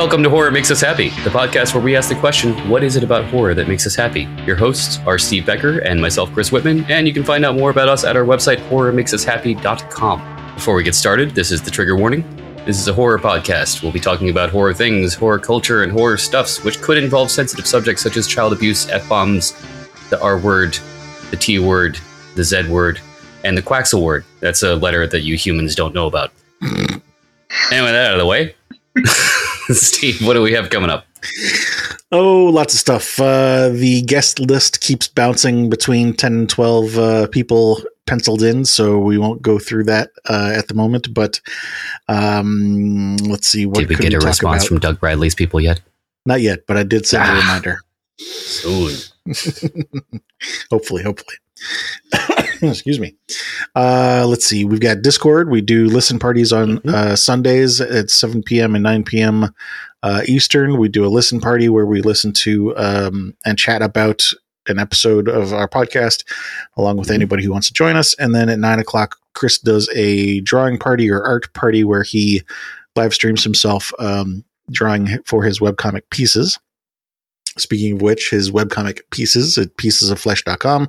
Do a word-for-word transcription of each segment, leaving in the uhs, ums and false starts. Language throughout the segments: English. Welcome to Horror Makes Us Happy, the podcast where we ask the question, what is it about horror that makes us happy? Your hosts are Steve Becker and myself, Chris Whitman, and you can find out more about us at our website, horror makes us happy dot com. Before we get started, this is the trigger warning. This is a horror podcast. We'll be talking about horror things, horror culture, and horror stuffs, which could involve sensitive subjects such as child abuse, F-bombs, the R word, the T word, the Z word, and the Quaxel word. That's a letter that you humans don't know about. Anyway, that out of the way. Steve, what do we have coming up? Oh, lots of stuff. Uh, the guest list keeps bouncing between ten and twelve uh, people penciled in, so we won't go through that uh, at the moment. But um, let's see. What did we get a response about? From Doug Bradley's people yet? Not yet, but I did send ah, a reminder. Soon. hopefully, hopefully. Excuse me. Uh, let's see. We've got Discord. We do listen parties on mm-hmm. uh, Sundays at seven p.m. and nine p.m. Uh, Eastern. We do a listen party where we listen to um, and chat about an episode of our podcast, along with mm-hmm. anybody who wants to join us. And then at nine o'clock, Chris does a drawing party or art party where he live streams himself um, drawing for his webcomic Pieces. Speaking of which, his webcomic Pieces at Pieces of Flesh dot com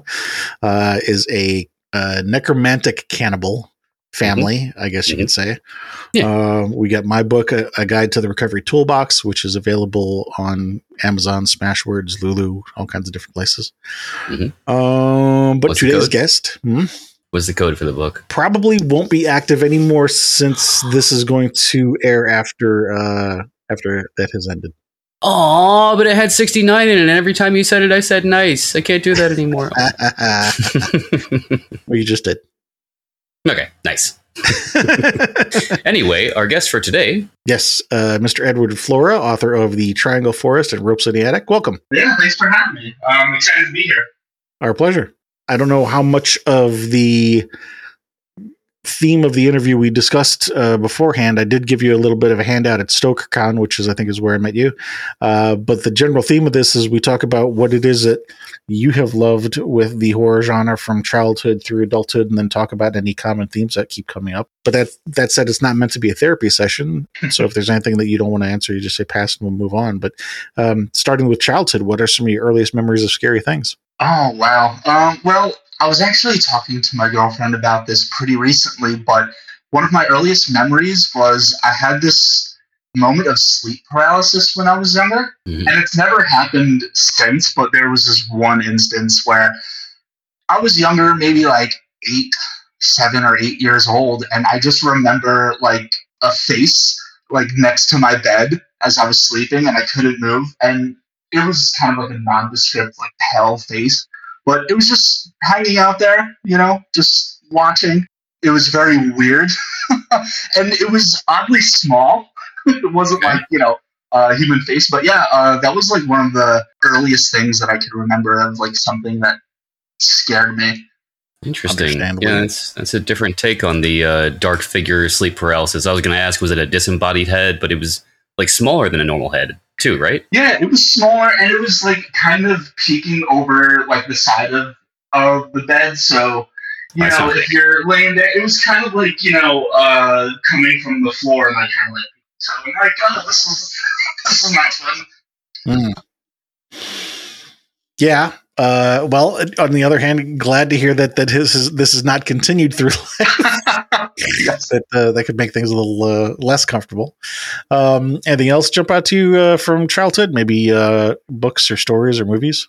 uh, is a uh, necromantic cannibal family, mm-hmm. I guess you mm-hmm. could say. Yeah. Uh, we got my book, a, a Guide to the Recovery Toolbox, which is available on Amazon, Smashwords, Lulu, all kinds of different places. Mm-hmm. Um, but What's today's guest... Hmm? What's the code for the book? Probably won't be active anymore since this is going to air after uh, after that has ended. Oh, but it had sixty-nine in it, and every time you said it, I said nice. I can't do that anymore. Well, you just did. Okay, nice. Anyway, our guest for today. Yes, uh, Mister Edward Flora, author of The Triangle Forest and Ropes in the Attic. Welcome. Yeah, thanks for having me. I'm excited to be here. Our pleasure. I don't know how much of the theme of the interview we discussed uh, beforehand. I did give you a little bit of a handout at StokerCon, which is I think is where I met you. Uh, but the general theme of this is we talk about what it is that you have loved with the horror genre from childhood through adulthood, and then talk about any common themes that keep coming up. But that that said, it's not meant to be a therapy session. So if there's anything that you don't want to answer, you just say pass and we'll move on. But um, starting with childhood, what are some of your earliest memories of scary things? Oh, wow. Um, well, I was actually talking to my girlfriend about this pretty recently, but one of my earliest memories was I had this moment of sleep paralysis when I was younger, mm-hmm. and it's never happened since, but there was this one instance where I was younger, maybe like eight, seven or eight years old, and I just remember like a face like next to my bed as I was sleeping, and I couldn't move, and it was kind of like a nondescript, like pale face. But it was just hanging out there, you know, just watching. It was very weird. And it was oddly small. It wasn't like, you know, a human face. But yeah, uh, that was like one of the earliest things that I could remember of like something that scared me. Interesting. Yeah, that's, that's a different take on the uh, dark figure sleep paralysis. I was going to ask, was it a disembodied head? But it was like smaller than a normal head. Too, right? Yeah, it was smaller, and it was like kind of peeking over like the side of, of the bed. So, you I know, if it. You're laying there, it was kind of like, you know, uh, coming from the floor, and I kind of like, so I'm like, oh, this is this is not fun. Mm. Yeah. Uh, well, on the other hand, glad to hear that that his is, this is not continued through life. Yes. That uh, that could make things a little uh, less comfortable. Um, anything else jump out to you uh, from childhood? Maybe uh, books or stories or movies?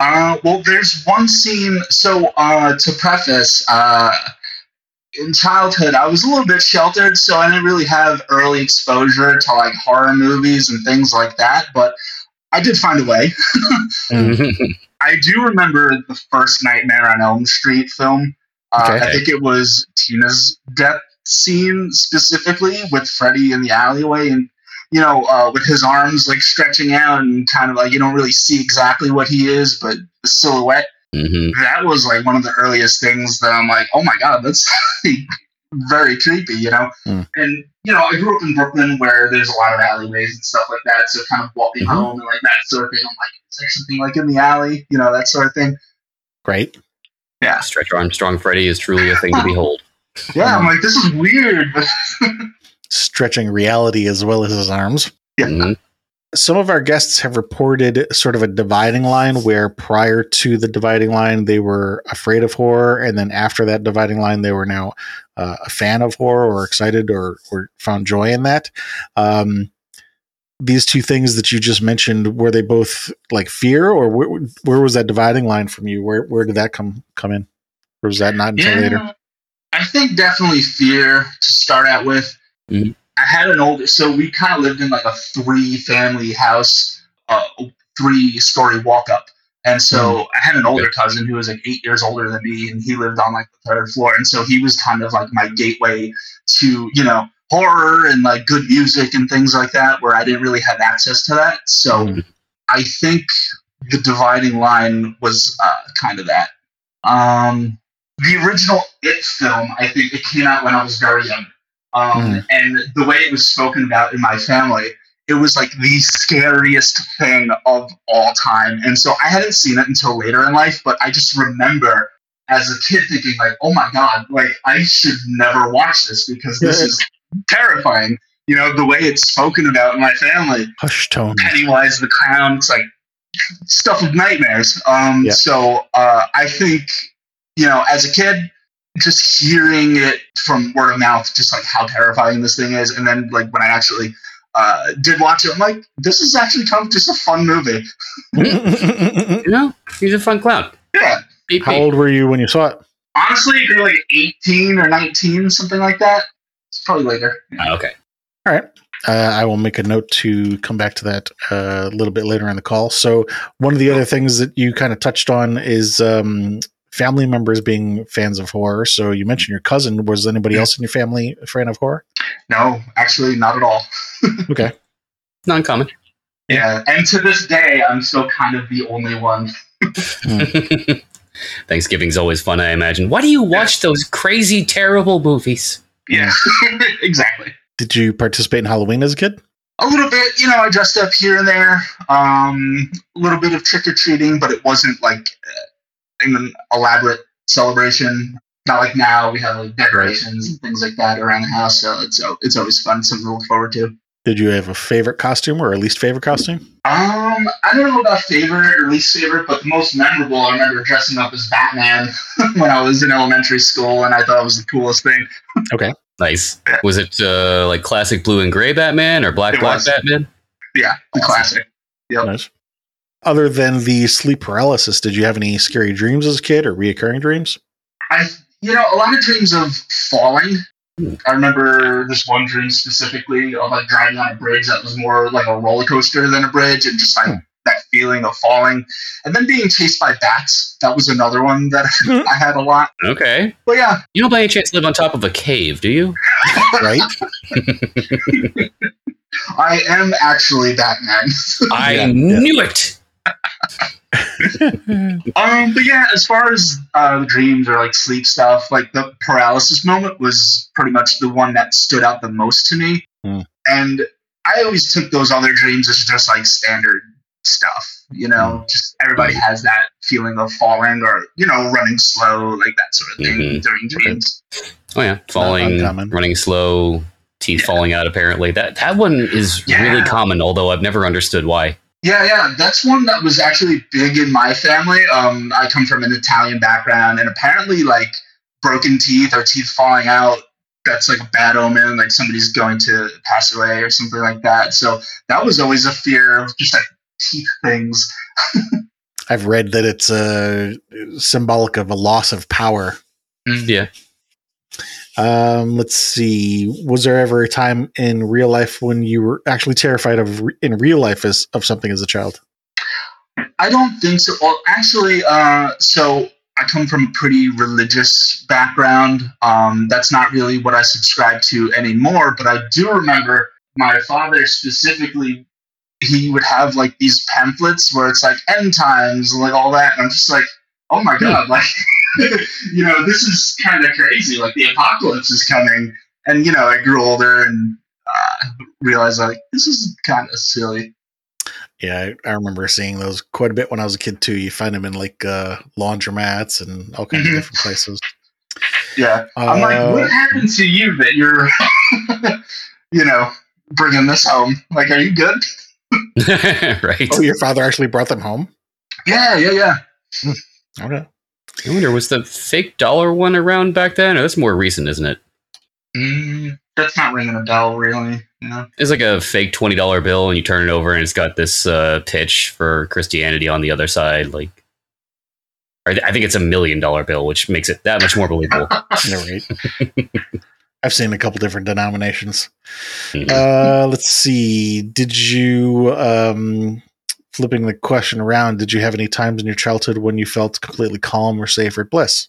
Uh, well, there's one scene. So uh, to preface, uh, in childhood, I was a little bit sheltered, so I didn't really have early exposure to like horror movies and things like that. But I did find a way. mm-hmm. I do remember the first Nightmare on Elm Street film. Uh, okay. I think it was Tina's death scene specifically with Freddy in the alleyway and, you know, uh, with his arms like stretching out and kind of like you don't really see exactly what he is, but the silhouette. Mm-hmm. That was like one of the earliest things that I'm like, oh my God, that's very creepy, you know? Mm. And, you know, I grew up in Brooklyn where there's a lot of alleyways and stuff like that. So kind of walking mm-hmm. home and like that sort of thing. I'm like, is there something like in the alley? You know, that sort of thing. Great. Yeah, Stretch Armstrong Freddy is truly a thing to behold. Yeah, I'm like, this is weird. Stretching reality as well as his arms. Yeah. Mm-hmm. Some of our guests have reported sort of a dividing line where prior to the dividing line, they were afraid of horror. And then after that dividing line, they were now uh, a fan of horror or excited or, or found joy in that. Um, these two things that you just mentioned, were they both like fear, or where, where was that dividing line from you? Where, where did that come, come in? Or was that not until yeah, later? I think definitely fear to start out with. Mm-hmm. I had an old, so we kind of lived in like a three family house, uh, three story walk up. And so I had an older cousin who was like eight years older than me, and he lived on like the third floor. And so he was kind of like my gateway to, you know, horror and like good music and things like that, where I didn't really have access to that. So mm-hmm. I think the dividing line was uh, kind of that. Um, the original It film, I think it came out when I was very young. Um, mm. And the way it was spoken about in my family, it was like the scariest thing of all time. And so I hadn't seen it until later in life, but I just remember as a kid thinking like, oh my God, like I should never watch this because this is terrifying. You know, the way it's spoken about in my family. Hush tone. Pennywise the clown, it's like stuff of nightmares. Um, yeah. So uh, I think, you know, as a kid, just hearing it from word of mouth, just like how terrifying this thing is. And then like when I actually uh, did watch it, I'm like, this is actually kind of just a fun movie. You know, he's a fun clown. Yeah. Beep, how beep. Old were you when you saw it? Honestly, you like eighteen or nineteen, something like that. It's probably later. Yeah. Okay. All right. Uh, I will make a note to come back to that uh, a little bit later in the call. So one of the other things that you kind of touched on is um, family members being fans of horror. So you mentioned your cousin. Was anybody else in your family a fan of horror? No, actually not at all. Okay. Not uncommon. Yeah. And to this day, I'm still kind of the only one. Mm. Thanksgiving's always fun, I imagine. Why do you watch yeah. those crazy, terrible movies? Yeah, exactly. Did you participate in Halloween as a kid? A little bit, you know, I dressed up here and there. Um, a little bit of trick-or-treating, but it wasn't like uh, an elaborate celebration. Not like now we have like decorations and things like that around the house, so it's it's always fun, something to look forward to. Did you have a favorite costume or a least favorite costume? Um, I don't know about favorite or least favorite, but the most memorable, I remember dressing up as Batman when I was in elementary school, and I thought it was the coolest thing. Okay, nice. Yeah. Was it uh, like classic blue and gray Batman or black black Batman? Yeah, the awesome. Classic. Yep. Nice. Other than the sleep paralysis, did you have any scary dreams as a kid or reoccurring dreams? I, you know, a lot of dreams of falling. I remember this one dream specifically of like driving on a bridge that was more like a roller coaster than a bridge, and just like hmm. that feeling of falling. And then being chased by bats. That was another one that I had a lot. Okay. But yeah. You don't by any chance live on top of a cave, do you? Right? I am actually Batman. I yeah. knew it! um, but yeah, as far as uh, dreams or like sleep stuff, like the paralysis moment was pretty much the one that stood out the most to me. Mm. And I always took those other dreams as just like standard stuff, you know, mm. just everybody mm. has that feeling of falling or, you know, running slow, like that sort of thing mm-hmm. during dreams. Oh yeah, falling, running slow, teeth yeah. falling out apparently. That, that one is yeah. really common, although I've never understood why. Yeah, yeah, that's one that was actually big in my family. Um, I come from an Italian background, and apparently, like, broken teeth or teeth falling out, that's, like, a bad omen, like somebody's going to pass away or something like that. So that was always a fear of just, like, teeth things. I've read that it's uh, symbolic of a loss of power. Yeah. Um, let's see. Was there ever a time in real life when you were actually terrified of re- in real life as of something as a child? I don't think so. Well, actually, uh, so I come from a pretty religious background. Um, that's not really what I subscribe to anymore, but I do remember my father specifically, he would have like these pamphlets where it's like end times and like all that. And I'm just like, oh my God, like, you know, this is kind of crazy. Like, the apocalypse is coming. And, you know, I grew older and uh, realized, like, this is kind of silly. Yeah, I, I remember seeing those quite a bit when I was a kid, too. You find them in, like, uh, laundromats and all kinds mm-hmm. of different places. Yeah. Uh, I'm like, what happened to you that you're, you know, bringing this home. Like, are you good? Right. Oh, your father actually brought them home? Yeah, yeah, yeah. Mm, okay. I wonder, was the fake dollar one around back then? No, that's more recent, isn't it? Mm, that's not ringing a bell, really. No. It's like a fake twenty dollar bill, and you turn it over, and it's got this uh, pitch for Christianity on the other side. Like, or I think it's a million dollar bill, which makes it that much more believable. You're right. I've seen a couple different denominations. Mm-hmm. Uh, let's see. Did you, um, flipping the question around, did you have any times in your childhood when you felt completely calm or safe or bliss?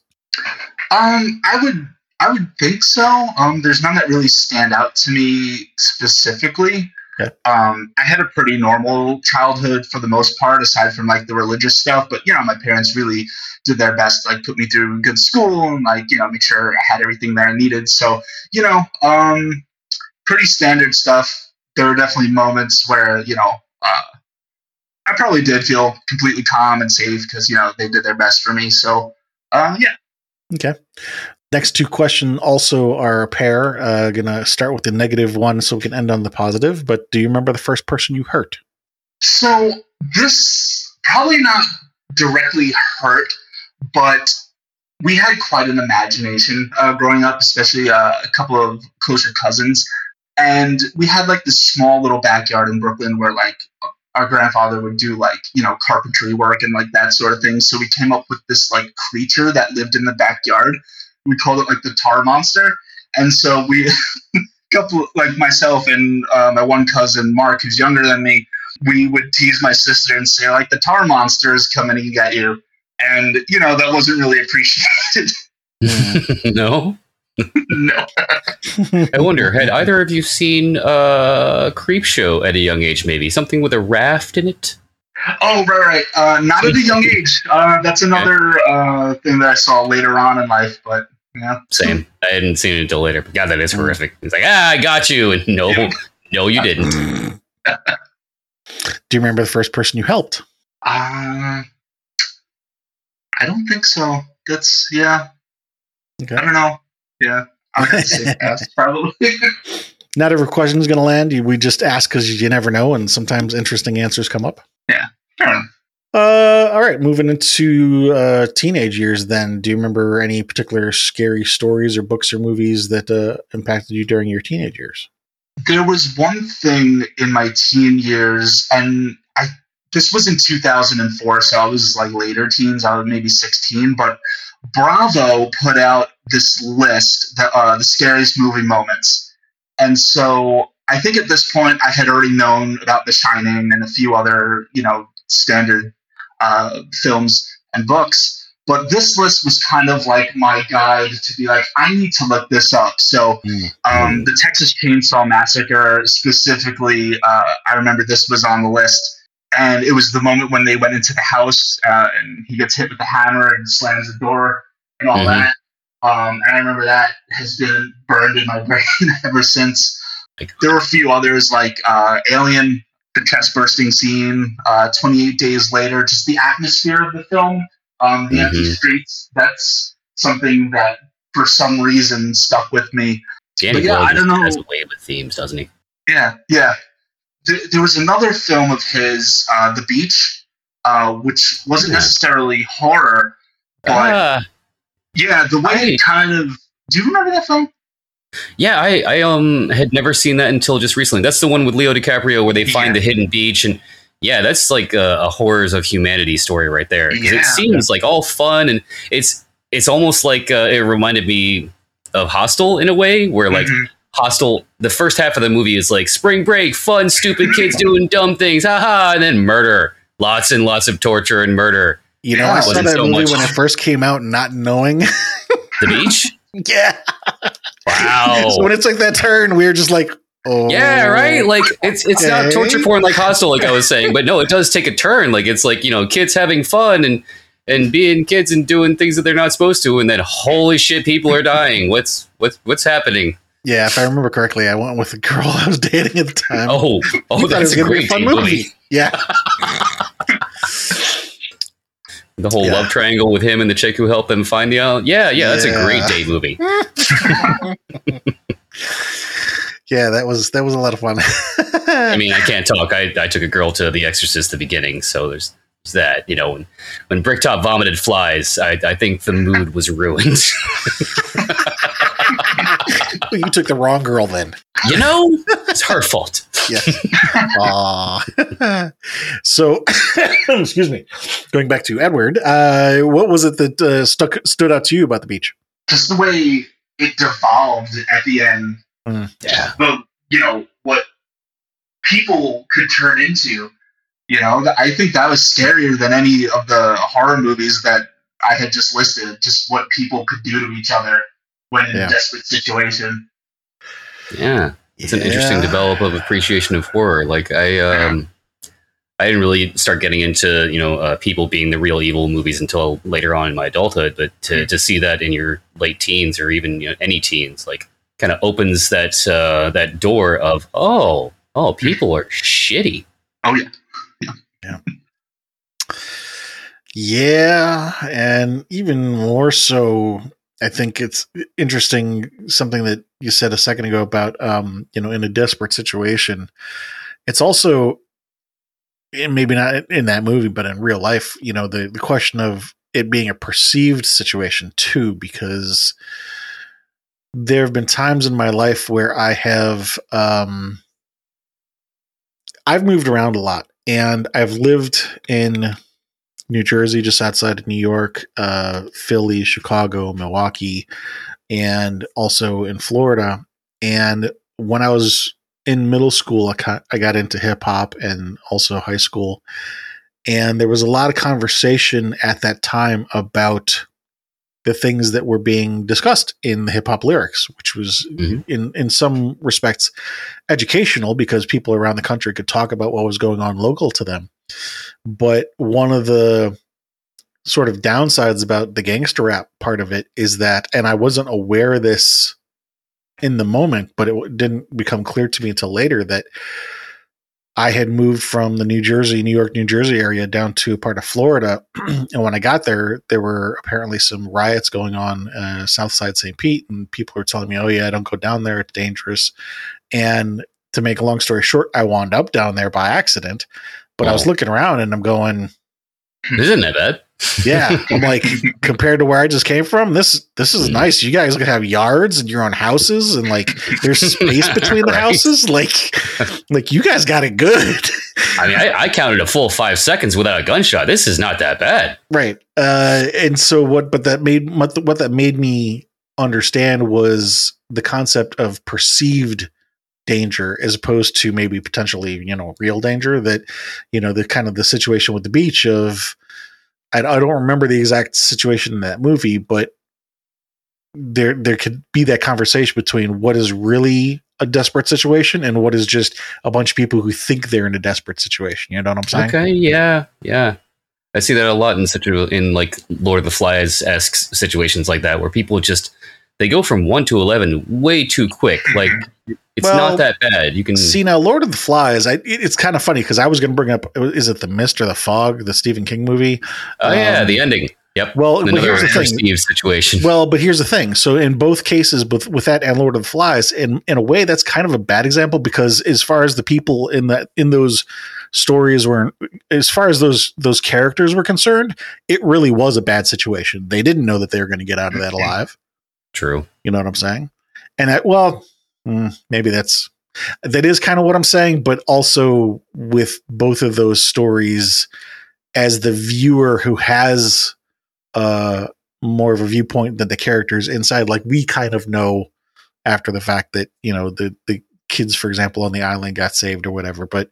Um, I would, I would think so. Um, there's none that really stand out to me specifically. Okay. Um, I had a pretty normal childhood for the most part, aside from like the religious stuff. But, you know, my parents really did their best to like put me through good school and like, you know, make sure I had everything that I needed. So, you know, um, pretty standard stuff. There were definitely moments where, you know, uh, I probably did feel completely calm and safe because, you know, they did their best for me. So, uh, yeah. Okay. Next two questions also are a pair. Uh, going to start with the negative one so we can end on the positive. But do you remember the first person you hurt? So this probably not directly hurt, but we had quite an imagination uh, growing up, especially uh, a couple of closer cousins. And we had like this small little backyard in Brooklyn where like our grandfather would do like, you know, carpentry work and like that sort of thing. So we came up with this like creature that lived in the backyard. We called it like the tar monster. And so we, couple like myself and uh, my one cousin, Mark, who's younger than me, we would tease my sister and say like the tar monster is coming to get you. And, you know, that wasn't really appreciated. No? No. I wonder, had either of you seen uh, a creep show at a young age, maybe? Something with a raft in it? Oh, right, right. Uh, not at a young age. Uh, that's another uh, thing that I saw later on in life, but... Yeah. Same. I hadn't seen it until later. But God, that is horrific. It's like, ah, I got you. And no, yeah. no, you didn't. Do you remember the first person you helped? Uh, I don't think so. That's, yeah. Okay. I don't know. Yeah. I would have to say pass, probably. Not every question is going to land. We just ask because you never know. And sometimes interesting answers come up. Yeah. Sure. Uh, all right, moving into uh, teenage years then. Do you remember any particular scary stories or books or movies that uh, impacted you during your teenage years? There was one thing in my teen years, and I this was in two thousand four, so I was like later teens, I was maybe sixteen, but Bravo put out this list, the, uh, the scariest movie moments. And so I think at this point I had already known about The Shining and a few other, you know, standard Uh, films and books, but this list was kind of like my guide to be like, I need to look this up. So um, the Texas Chainsaw Massacre specifically, uh, I remember this was on the list, and it was the moment when they went into the house uh, and he gets hit with the hammer and slams the door and all mm-hmm. that. Um, and I remember that has been burned in my brain ever since. There were a few others like uh, Alien, the chest bursting scene, uh, twenty-eight Days Later, just the atmosphere of the film, um, the mm-hmm. empty streets. That's something that for some reason stuck with me. Danny yeah, I don't know. Has a way with themes, doesn't he? Yeah, yeah. There, there was another film of his, uh, The Beach, uh, which wasn't yeah. necessarily horror, but uh, yeah, the way I, it kind of. Do you remember that film? Yeah, I, I um had never seen that until just recently. That's the one with Leo DiCaprio where they find yeah. the hidden beach. And yeah, that's like a, a horrors of humanity story right there. Yeah. It seems like all fun. And it's it's almost like uh, it reminded me of Hostel in a way where like mm-hmm. Hostel, the first half of the movie is like spring break, fun, stupid kids doing dumb things. Haha. And then murder. Lots and lots of torture and murder. You know, I saw that so movie much. When it first came out, not knowing. The Beach? Yeah. Wow. So when it's like that turn, we're just like, oh. Yeah, right? Like, it's it's okay. not torture porn like Hostel, like I was saying, but no, it does take a turn. Like, it's like, you know, kids having fun and, and being kids and doing things that they're not supposed to, and then, holy shit, people are dying. What's what's what's happening? Yeah, if I remember correctly, I went with a girl I was dating at the time. Oh, oh that's a great fun movie. movie. Yeah. The whole yeah. love triangle with him and the chick who helped them find the island. Yeah, yeah, that's yeah. a great date movie. yeah, that was that was a lot of fun. I mean, I can't talk. I, I took a girl to The Exorcist the beginning, so there's that. You know, when, when Bricktop vomited flies, I, I think the mood was ruined. Well, you took the wrong girl then. You know, it's her fault. Yeah. Aww. So, excuse me. Going back to Edward, uh, what was it that uh, stuck stood out to you about The Beach? Just the way it devolved at the end. Mm, yeah. But, you know, what people could turn into, you know, I think that was scarier than any of the horror movies that I had just listed, just what people could do to each other when in yeah. a desperate situation. Yeah. It's yeah. an interesting development of appreciation of horror. Like I, um, I didn't really start getting into, you know, uh, people being the real evil movies until later on in my adulthood, but to, mm-hmm. to see that in your late teens or even, you know, any teens, like kind of opens that, uh, that door of, Oh, Oh, people are shitty. Oh yeah. Yeah. Yeah. Yeah. And even more so, I think it's interesting, something that you said a second ago about, um, you know, in a desperate situation. It's also, and maybe not in that movie, but in real life, you know, the, the question of it being a perceived situation too, because there have been times in my life where I have, um, I've moved around a lot, and I've lived in New Jersey, just outside of New York, uh, Philly, Chicago, Milwaukee, and also in Florida. And when I was in middle school, I got, I got into hip hop and also high school. And there was a lot of conversation at that time about the things that were being discussed in the hip hop lyrics, which was mm-hmm. in, in some respects educational, because people around the country could talk about what was going on local to them. But one of the sort of downsides about the gangster rap part of it is that, and I wasn't aware of this in the moment, but it didn't become clear to me until later, that I had moved from the New Jersey, New York, New Jersey area down to a part of Florida. And when I got there, there were apparently some riots going on uh, south side Saint Pete, and people were telling me, oh yeah, don't go down there, it's dangerous. And to make a long story short, I wound up down there by accident. But wow. I was looking around and I'm going, this isn't that bad. Yeah. I'm like, compared to where I just came from, this this is nice. You guys could have yards and your own houses, and like there's space between the right. houses. Like, like you guys got it good. I mean, I, I counted a full five seconds without a gunshot. This is not that bad. Right. Uh, and so what but that made what, what that made me understand was the concept of perceived danger, as opposed to maybe potentially, you know, real danger. That, you know, the kind of the situation with The Beach of, I, I don't remember the exact situation in that movie, but there, there could be that conversation between what is really a desperate situation and what is just a bunch of people who think they're in a desperate situation. You know what I'm saying? Okay. Yeah. Yeah. I see that a lot in such a, in like Lord of the Flies-esque situations like that, where people just, they go from one to eleven way too quick. Like, it's well, not that bad. You can see now Lord of the Flies. I, it, it's kind of funny, because I was going to bring up, is it The Mist or The Fog, the Stephen King movie? Oh, um, yeah. The ending. Yep. Well, well here's the thing. Situation. Well, but here's the thing. So in both cases, with, with that and Lord of the Flies, in, in a way, that's kind of a bad example, because as far as the people in that, in those stories were, as far as those, those characters were concerned, it really was a bad situation. They didn't know that they were going to get out of that alive. True. You know what I'm saying? And that, well, maybe that's, that is kind of what I'm saying, but also with both of those stories, as the viewer who has uh more of a viewpoint than the characters inside, like we kind of know after the fact that, you know, the, the kids, for example, on the island got saved or whatever, but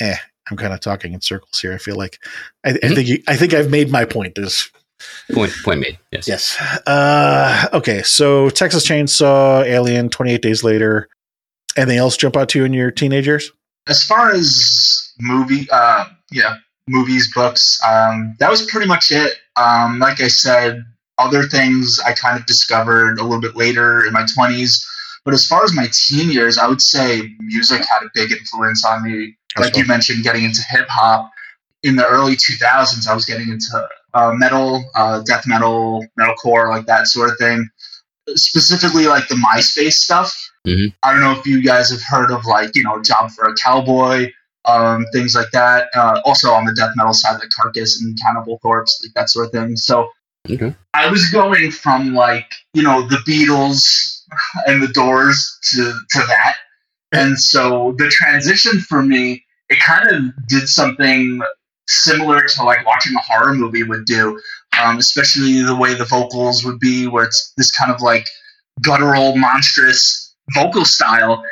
eh, I'm kind of talking in circles here. I feel like I, mm-hmm. I think, you, I think I've made my point. There's, Point, point made. Yes. Yes. Uh, okay. So Texas Chainsaw, Alien, twenty-eight Days Later. Anything else jump out to you in your teenage years? As far as movie, uh, yeah, movies, books, um, that was pretty much it. Um, like I said, other things I kind of discovered a little bit later in my twenties. But as far as my teen years, I would say music had a big influence on me. That's like cool. You mentioned, getting into hip hop. In the early two thousands, I was getting into uh, metal, uh, death metal, metalcore, like that sort of thing. specifically like the MySpace stuff. Mm-hmm. I don't know if you guys have heard of like, you know, Job for a Cowboy, um, things like that. Uh, also on the death metal side, like Carcass and Cannibal Corpse, like that sort of thing. So okay. I was going from like, you know, the Beatles and the Doors to, to that. And so the transition for me, it kind of did something similar to like watching a horror movie would do, um, especially the way the vocals would be, where it's this kind of like guttural, monstrous vocal style.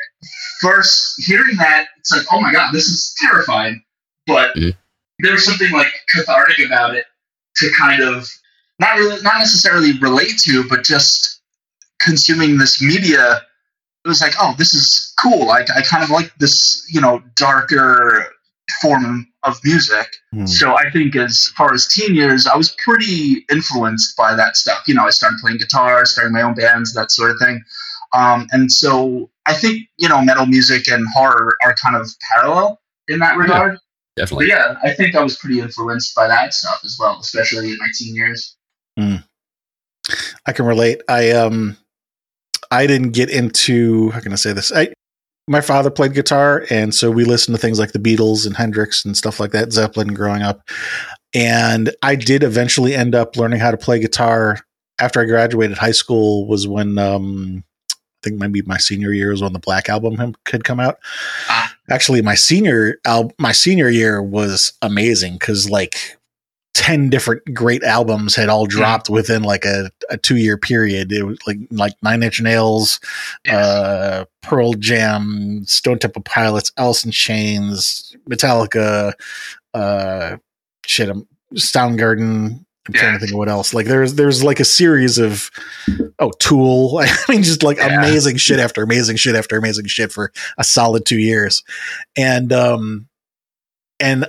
First, hearing that, it's like, oh my God, this is terrifying. But mm-hmm. there's something like cathartic about it to kind of not really, not necessarily relate to, but just consuming this media. It was like, oh, this is cool. Like, I kind of like this, you know, darker form of music. Mm. So I think as far as teen years, I was pretty influenced by that stuff. You know, I started playing guitar, starting my own bands, that sort of thing. Um, and so I think, you know, metal music and horror are kind of parallel in that regard. Yeah, definitely. But yeah, I think I was pretty influenced by that stuff as well, especially in my teen years. Mm. I can relate. I, um, I didn't get into, how can I say this? I, my father played guitar, and so we listened to things like the Beatles and Hendrix and stuff like that, Zeppelin growing up. And I did eventually end up learning how to play guitar after I graduated high school, was when um, I think maybe my senior year was when the Black Album had come out. Actually, my senior al- my senior year was amazing because like ten different great albums had all dropped yeah. within like a, a two year period. It was like, like Nine Inch Nails, yes. uh, Pearl Jam, Stone Temple Pilots, Alice in Chains, Metallica, uh, shit, um, Soundgarden. I'm yeah. trying to think of what else. Like there's, there's like a series of, oh, Tool. I mean, just like yeah. amazing shit after amazing shit after amazing shit for a solid two years. And, um, and,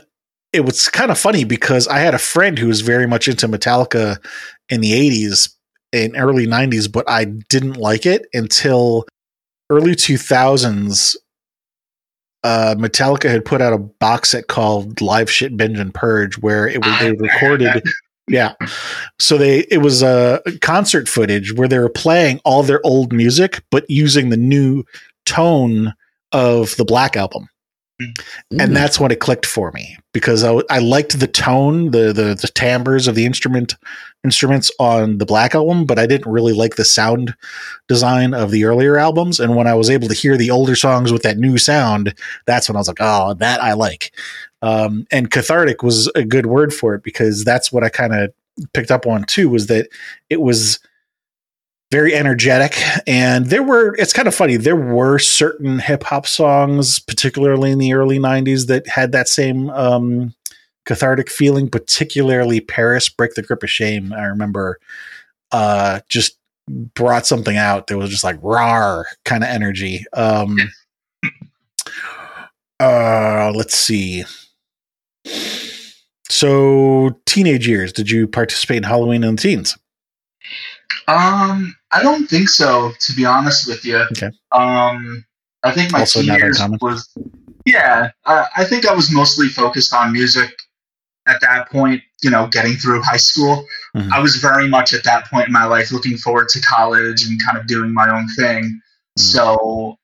it was kind of funny because I had a friend who was very much into Metallica in the eighties and early nineties, but I didn't like it until early two thousands. Uh, Metallica had put out a box set called Live Shit Binge and Purge, where it was they recorded. Yeah. So they, it was a uh, concert footage where they were playing all their old music, but using the new tone of the Black Album. And that's when it clicked for me, because I, I liked the tone, the, the the timbres of the instrument instruments on the Black Album, but I didn't really like the sound design of the earlier albums. And when I was able to hear the older songs with that new sound, that's when I was like, oh, that I like. Um, and cathartic was a good word for it, because that's what I kind of picked up on too, was that it was very energetic. And there were, it's kind of funny, there were certain hip hop songs, particularly in the early nineties, that had that same um, cathartic feeling, particularly Paris, Break the Grip of Shame. I remember uh, just brought something out that was just like rawr kind of energy. Um, uh, let's see. So teenage years, did you participate in Halloween and the teens? Um, I don't think so, to be honest with you. Okay. Um, I think my teen years was, yeah, uh, I think I was mostly focused on music at that point, you know, getting through high school. Mm-hmm. I was very much at that point in my life looking forward to college and kind of doing my own thing. Mm-hmm. So,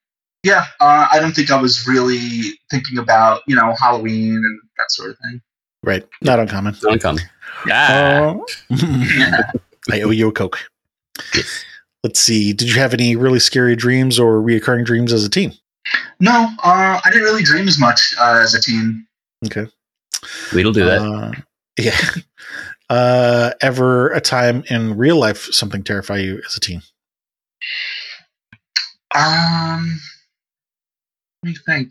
yeah, uh, I don't think I was really thinking about, you know, Halloween and that sort of thing. Right. Not uncommon. Not uncommon. Yeah. Uh, yeah. I owe you a Coke. Yes. Let's see. Did you have any really scary dreams or reoccurring dreams as a teen? No, uh, I didn't really dream as much uh, as a teen. Okay. We'll do that. Uh, yeah. Uh, ever a time in real life something terrify you as a teen? Um, let me think.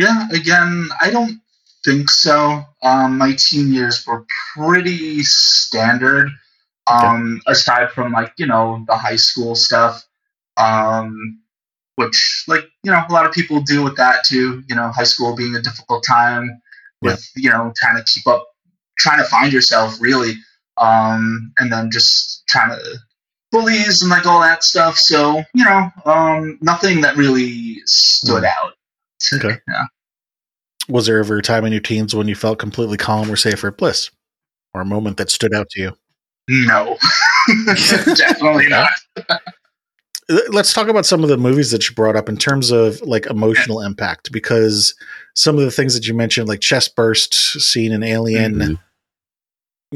Yeah, again, I don't think so. Um, my teen years were pretty standard. Um, okay. Aside from like, you know, the high school stuff, um, which like, you know, a lot of people deal with that too, you know, high school being a difficult time with, yeah. you know, trying to keep up, trying to find yourself really. Um, and then just trying to bullies and like all that stuff. So, you know, um, nothing that really stood mm. out. So, okay. Yeah. Was there ever a time in your teens when you felt completely calm or safe or bliss, or a moment that stood out to you? No, definitely not. Let's talk about some of the movies that you brought up in terms of like emotional impact, because some of the things that you mentioned, like chest burst scene in Alien, mm-hmm.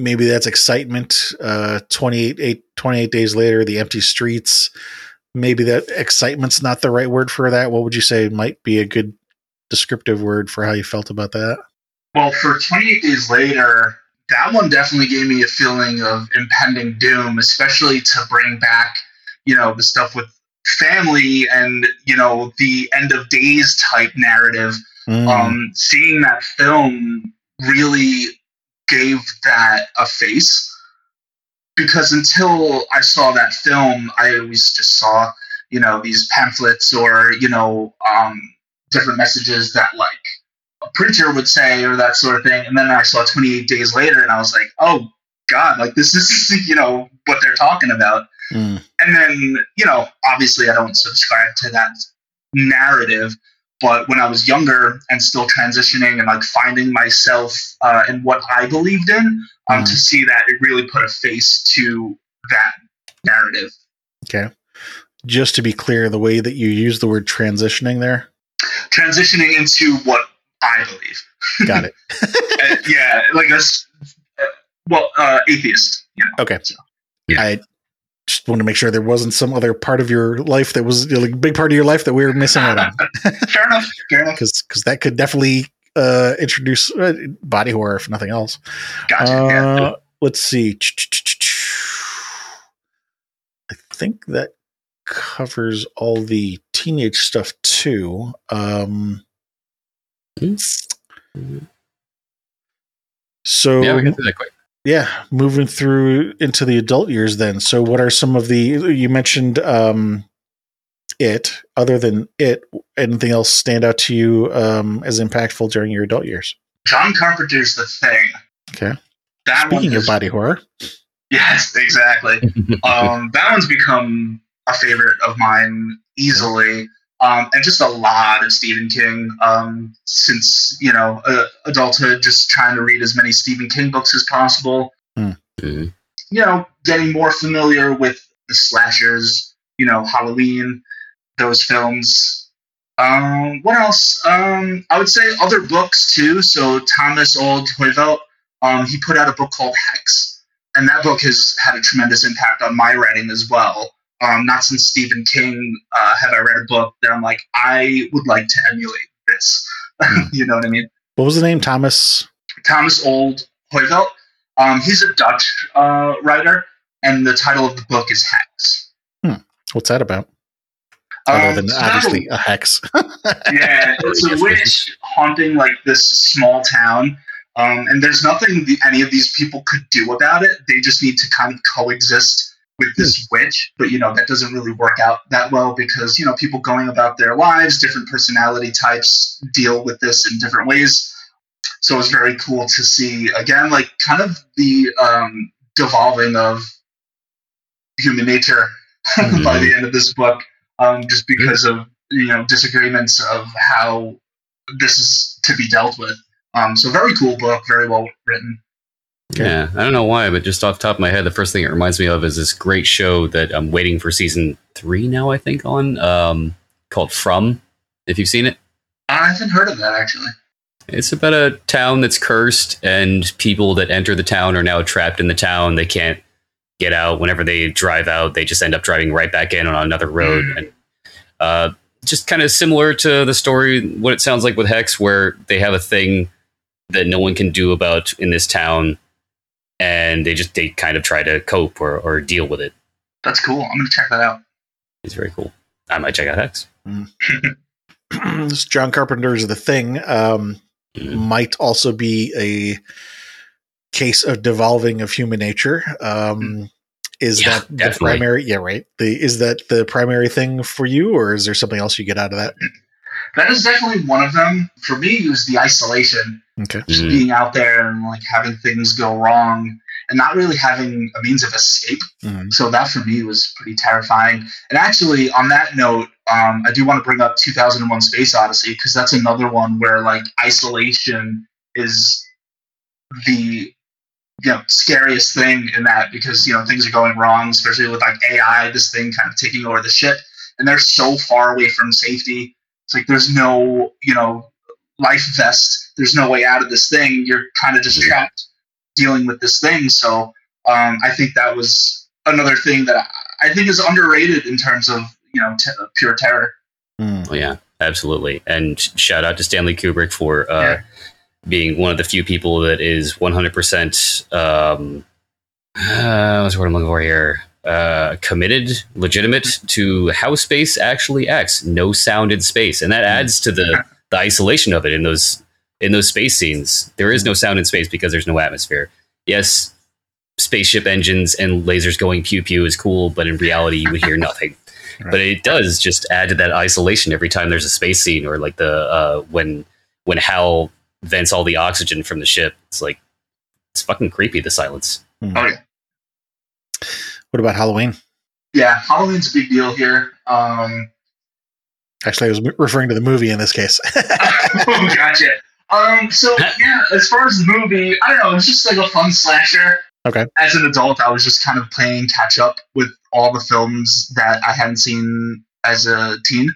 maybe that's excitement. Uh, twenty-eight, eight, twenty-eight days later, the empty streets. Maybe that excitement's not the right word for that. What would you say might be a good descriptive word for how you felt about that? Well, for twenty-eight days later, that one definitely gave me a feeling of impending doom, especially to bring back, you know, the stuff with family and, you know, the end of days type narrative. Mm. Um, seeing that film really gave that a face, because until I saw that film, I always just saw, you know, these pamphlets or, you know, um, different messages that like a preacher would say or that sort of thing. And then I saw twenty-eight days later and I was like, oh God, like this is, you know, what they're talking about. Mm. And then, you know, obviously I don't subscribe to that narrative, but when I was younger and still transitioning and like finding myself uh, in what I believed in, um, mm. to see that, it really put a face to that narrative. Okay. Just to be clear, the way that you use the word transitioning there? Transitioning into what I believe. Got it. uh, yeah. Like a, uh, well, uh, atheist. You know, okay. So, yeah. I, Just want to make sure there wasn't some other part of your life that was like a big part of your life that we were missing out on. Fair enough. Fair enough. Because because that could definitely uh, introduce uh, body horror, if nothing else. Gotcha. Uh, yeah. Let's see. I think that covers all the teenage stuff too. Um, so yeah, we can do that quick. Yeah, moving through into the adult years then. So what are some of the, you mentioned um, It. Other than It, anything else stand out to you um, as impactful during your adult years? John Carpenter's The Thing. Okay. That Speaking one is, of body horror. Yes, exactly. um, that one's become a favorite of mine easily. Um, and just a lot of Stephen King um, since, you know, uh, adulthood, just trying to read as many Stephen King books as possible. Mm-hmm. You know, getting more familiar with the slashers, you know, Halloween, those films. Um, what else? Um, I would say other books, too. So Thomas Olde Heuvelt, um, he put out a book called Hex, and that book has had a tremendous impact on my writing as well. Um, not since Stephen King uh, have I read a book that I'm like, I would like to emulate this. You know what I mean? What was the name? Thomas? Thomas Olde Heuvelt. Um, he's a Dutch uh, writer, and the title of the book is Hex. Hmm. What's that about? Um, Other than so obviously a hex. Yeah, it's a witch haunting like this small town, um, and there's nothing the, any of these people could do about it. They just need to kind of coexist with this witch, but you know, that doesn't really work out that well because, you know, people going about their lives, different personality types deal with this in different ways. So it was very cool to see, again, like kind of the um, devolving of human nature mm-hmm. by the end of this book, um, just because of, you know, disagreements of how this is to be dealt with. Um, so very cool book, very well written. Okay. Yeah, I don't know why, but just off the top of my head, the first thing it reminds me of is this great show that I'm waiting for season three now, I think, on um, called From, if you've seen it. I haven't heard of that, actually. It's about a town that's cursed, and people that enter the town are now trapped in the town. They can't get out. Whenever they drive out, they just end up driving right back in on another road. Mm. And uh, just kind of similar to the story, what it sounds like with Hex, where they have a thing that no one can do about in this town. And they just they kind of try to cope or, or deal with it. That's cool. I'm going to check that out. It's very cool. I might check out Hex. Mm. This John Carpenter's The Thing um, mm. might also be a case of devolving of human nature. Um, mm. Is yeah, that the definitely. primary? Yeah, right. The, is that the primary thing for you, or is there something else you get out of that? That is definitely one of them. For me, it was the isolation. Okay. Just mm. being out there and like having things go wrong and not really having a means of escape. Mm. So that for me was pretty terrifying. And actually, on that note, um, I do want to bring up two thousand one Space Odyssey, because that's another one where like isolation is the you know, scariest thing in that, because, you know, things are going wrong, especially with like A I, this thing kind of taking over the ship, and they're so far away from safety. It's like, there's no, you know, life vest. There's no way out of this thing. You're kind of just trapped dealing with this thing. So um, I think that was another thing that I, I think is underrated in terms of, you know, t- pure terror. Mm. Oh, yeah, absolutely. And shout out to Stanley Kubrick for uh, yeah. being one of the few people that is one hundred percent um, uh, what's the word I'm looking for here? Uh, committed, legitimate to how space actually acts. No sound in space. And that adds to the, the isolation of it in those in those space scenes. There is no sound in space because there's no atmosphere. Yes, spaceship engines and lasers going pew pew is cool, but in reality you would hear nothing. Right. But it does just add to that isolation every time there's a space scene, or like the uh, when when Hal vents all the oxygen from the ship. It's like, it's fucking creepy, the silence. Mm. Oh yeah. What about Halloween? Yeah, Halloween's a big deal here. Um, Actually, I was referring to the movie in this case. Oh, gotcha. Um, so, yeah, as far as the movie, I don't know, it's just like a fun slasher. Okay. As an adult, I was just kind of playing catch up with all the films that I hadn't seen as a teen.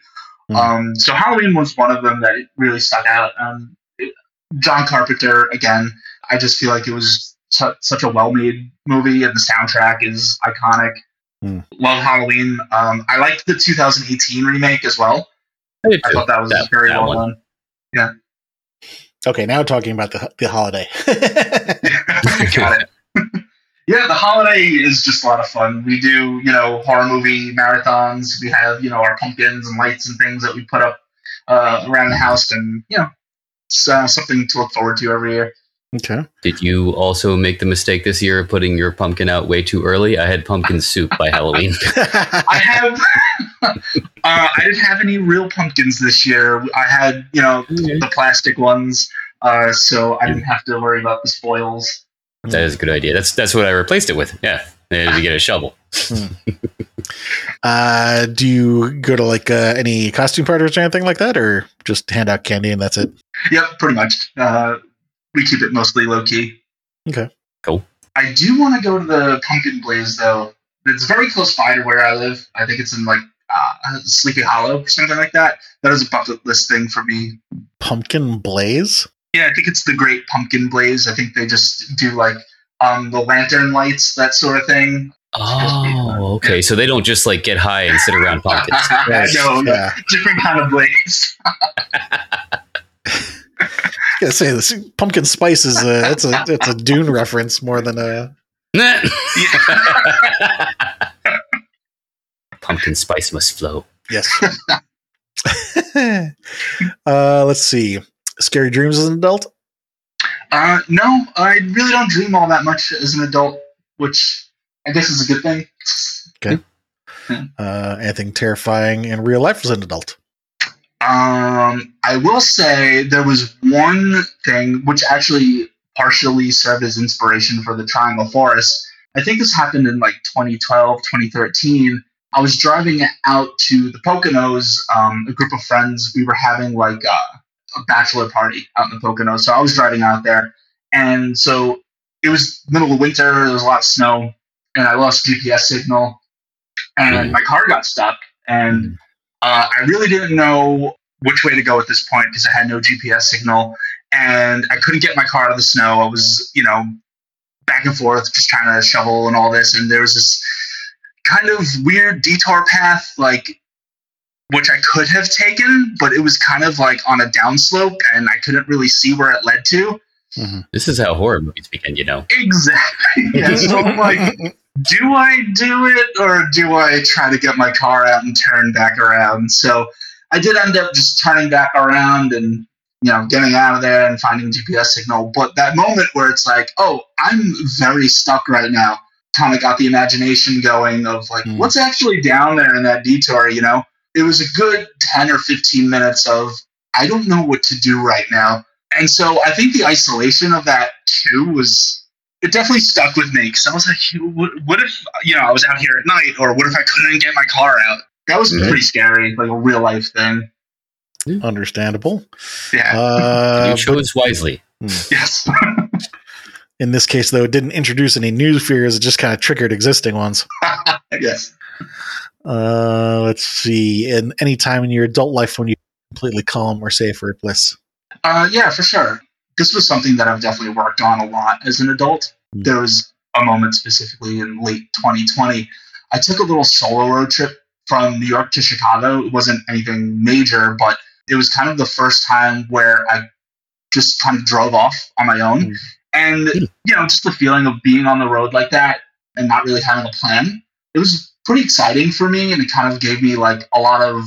Mm. Um, so Halloween was one of them that really stuck out. Um, it, John Carpenter, again, I just feel like it was such a well-made movie, and the soundtrack is iconic. Mm. Love Halloween. Um, I liked the two thousand eighteen remake as well. I, I thought that was that, very that well one. done. Yeah. Okay, now talking about the the holiday. Got it. Yeah, the holiday is just a lot of fun. We do, you know, horror movie marathons. We have, you know, our pumpkins and lights and things that we put up uh, around the house, and, you know, it's uh, something to look forward to every year. Okay. Did you also make the mistake this year of putting your pumpkin out way too early? I had pumpkin soup by Halloween. I have. Uh, I didn't have any real pumpkins this year. I had, you know, okay. the plastic ones, uh, so I didn't have to worry about the spoils. That is a good idea. That's that's what I replaced it with. Yeah, I had to get a shovel. uh, do you go to like uh, any costume parties or anything like that, or just hand out candy and that's it? Yep, pretty much. Uh, We keep it mostly low-key. Okay. Cool. I do want to go to the Pumpkin Blaze, though. It's very close by to where I live. I think it's in, like, uh, Sleepy Hollow or something like that. That is a bucket list thing for me. Pumpkin Blaze? Yeah, I think it's the Great Pumpkin Blaze. I think they just do, like, um, the lantern lights, that sort of thing. Oh, okay. So they don't just, like, get high and sit around pumpkins. Yes. No, yeah. Different kind of blaze. I was gonna say this pumpkin spice is a, that's a that's a Dune reference more than a pumpkin spice must flow. Yes. uh, let's see. Scary dreams as an adult? Uh, no, I really don't dream all that much as an adult, which I guess is a good thing. Okay. Yeah. Uh, anything terrifying in real life as an adult? Um, I will say there was one thing which actually partially served as inspiration for The Triangle Forest. I think this happened in like twenty twelve, twenty thirteen. I was driving out to the Poconos, um, a group of friends. We were having like a, a bachelor party out in the Poconos. So I was driving out there. And so it was middle of winter. There was a lot of snow and I lost G P S signal and mm. my car got stuck and mm. Uh, I really didn't know which way to go at this point because I had no G P S signal and I couldn't get my car out of the snow. I was, you know, back and forth, just trying to shovel and all this. And there was this kind of weird detour path, like, which I could have taken, but it was kind of like on a downslope and I couldn't really see where it led to. Mm-hmm. This is how horror movies begin, you know? Exactly. Yeah, so I'm like, do I do it or do I try to get my car out and turn back around? So I did end up just turning back around and, you know, getting out of there and finding a G P S signal. But that moment where it's like, oh, I'm very stuck right now, kind of got the imagination going of like, mm. what's actually down there in that detour, you know? It was a good ten or fifteen minutes of, I don't know what to do right now. And so I think the isolation of that too was... It definitely stuck with me because I was like, what, what if, you know, I was out here at night or what if I couldn't get my car out? That was mm-hmm. pretty scary, like a real life thing. Understandable. Yeah. Uh, you chose but, wisely. Mm. Yes. In this case, though, it didn't introduce any new fears. It just kind of triggered existing ones. Yes. Uh, let's see. And any time in your adult life when you completely calm or safe or bliss? Uh, yeah, for sure. This was something that I've definitely worked on a lot as an adult. Mm. There was a moment specifically in late twenty twenty. I took a little solo road trip from New York to Chicago. It wasn't anything major, but it was kind of the first time where I just kind of drove off on my own. Mm. And, you know, just the feeling of being on the road like that and not really having a plan, it was pretty exciting for me. And it kind of gave me like a lot of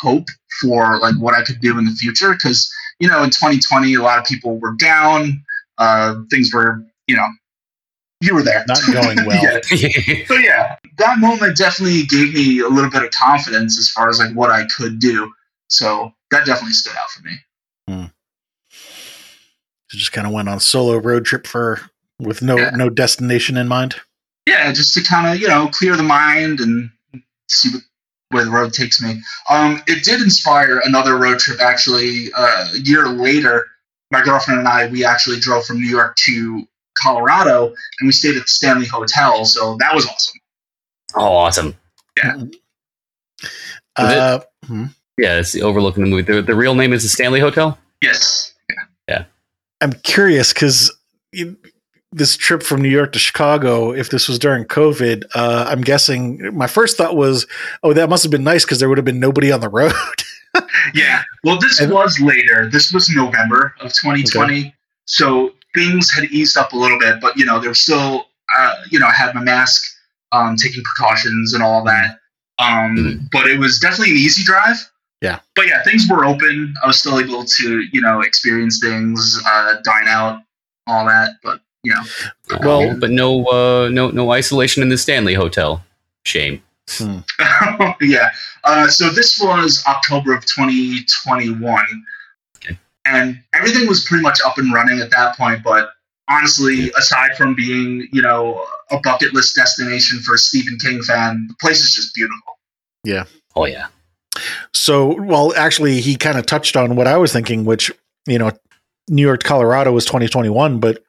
hope for like what I could do in the future. Cause, you know, in twenty twenty, a lot of people were down. Uh, things were, you know, you were there. Not going well. Yeah. So yeah, that moment definitely gave me a little bit of confidence as far as like what I could do. So that definitely stood out for me. Hmm. So just kind of went on a solo road trip for with no yeah. no destination in mind. Yeah, just to kind of you know clear the mind and see what, where the road takes me. Um, it did inspire another road trip actually. Uh, a year later, my girlfriend and I we actually drove from New York to Colorado and we stayed at the Stanley Hotel. So that was awesome. Oh, awesome! Yeah. Uh, it, hmm? Yeah, it's overlooking the movie. The, the real name is the Stanley Hotel. Yes. Yeah. Yeah. I'm curious because this trip from New York to Chicago, if this was during COVID, uh, I'm guessing my first thought was, oh, that must have been nice because there would have been nobody on the road. Yeah. Well, this and, was later. This was November of twenty twenty. Okay. So things had eased up a little bit, but, you know, there was still, uh, you know, I had my mask, um, taking precautions and all that. Um, mm-hmm. But it was definitely an easy drive. Yeah. But yeah, things were open. I was still able to, you know, experience things, uh, dine out, all that. But, you know. Well, yeah. But no uh, no no isolation in the Stanley Hotel. Shame. Hmm. Yeah. Uh, so this was October of twenty twenty-one. Okay. And everything was pretty much up and running at that point. But honestly, aside from being, you know, a bucket list destination for a Stephen King fan, the place is just beautiful. Yeah. Oh, yeah. So, well, actually, he kind of touched on what I was thinking, which, you know, New York, Colorado was twenty twenty-one, but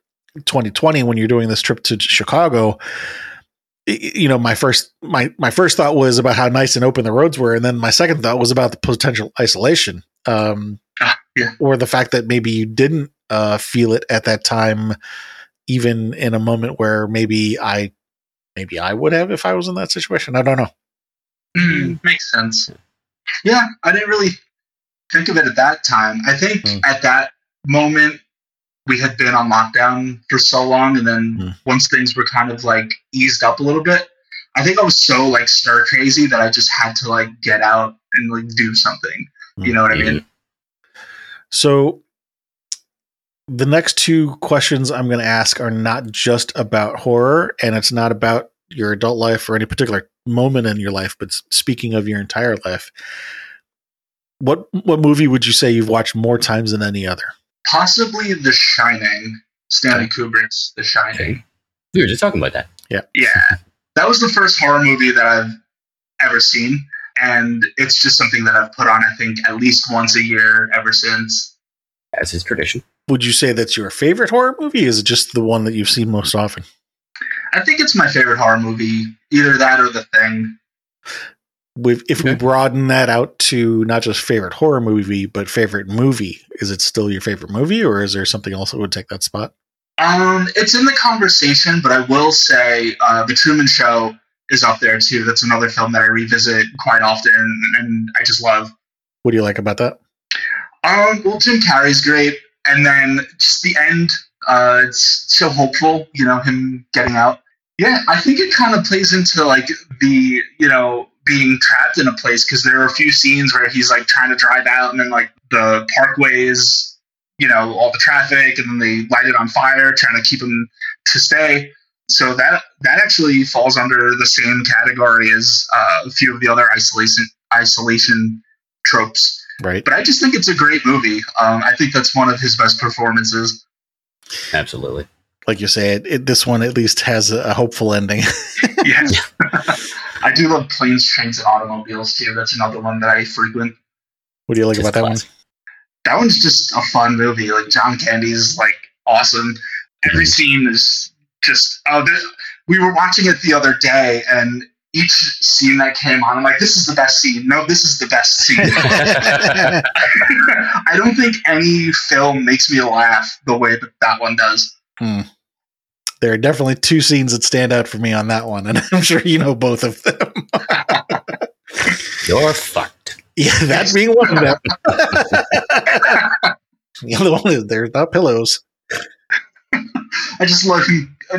twenty twenty, when you're doing this trip to Chicago, it, you know, my first my my first thought was about how nice and open the roads were. And then my second thought was about the potential isolation um, ah, yeah. or the fact that maybe you didn't uh, feel it at that time, even in a moment where maybe I maybe I would have if I was in that situation. I don't know. Mm, makes sense. Yeah, I didn't really think of it at that time. I think mm. at that moment, we had been on lockdown for so long. And then mm. once things were kind of like eased up a little bit, I think I was so like stir crazy that I just had to like get out and like do something. Mm. You know what I mean? So the next two questions I'm going to ask are not just about horror, and it's not about your adult life or any particular moment in your life, but speaking of your entire life, what what movie would you say you've watched more times than any other? Possibly The Shining, Stanley Kubrick's The Shining. We were just talking about that. Yeah. Yeah. That was the first horror movie that I've ever seen, and it's just something that I've put on, I think, at least once a year ever since. As his tradition. Would you say that's your favorite horror movie, or is it just the one that you've seen most often? I think it's my favorite horror movie, either that or The Thing. We've, if okay. we broaden that out to not just favorite horror movie, but favorite movie, is it still your favorite movie, or is there something else that would take that spot? Um, it's in the conversation, but I will say uh, The Truman Show is up there, too. That's another film that I revisit quite often, and I just love. What do you like about that? Um, well, Jim Carrey's great, and then just the end. Uh, it's so hopeful, you know, him getting out. Yeah, I think it kind of plays into, like, the, you know, being trapped in a place, because there are a few scenes where he's, like, trying to drive out, and then, like, the parkways, you know, all the traffic, and then they light it on fire, trying to keep him to stay. So that that actually falls under the same category as uh, a few of the other isolation isolation tropes. Right. But I just think it's a great movie. Um, I think that's one of his best performances. Absolutely. Like you say, it, it, this one at least has a, a hopeful ending. Yeah. I do love Planes, Trains, and Automobiles, too. That's another one that I frequent. What do you like just about that classic. One? That one's just a fun movie. Like, John Candy is, like, awesome. Every scene is just, oh, this, we were watching it the other day, and each scene that came on, I'm like, this is the best scene. No, this is the best scene. I don't think any film makes me laugh the way that that one does. Hmm. There are definitely two scenes that stand out for me on that one, and I'm sure you know both of them. You're fucked. Yeah, that being one of them. The other one is there's not pillows. I just love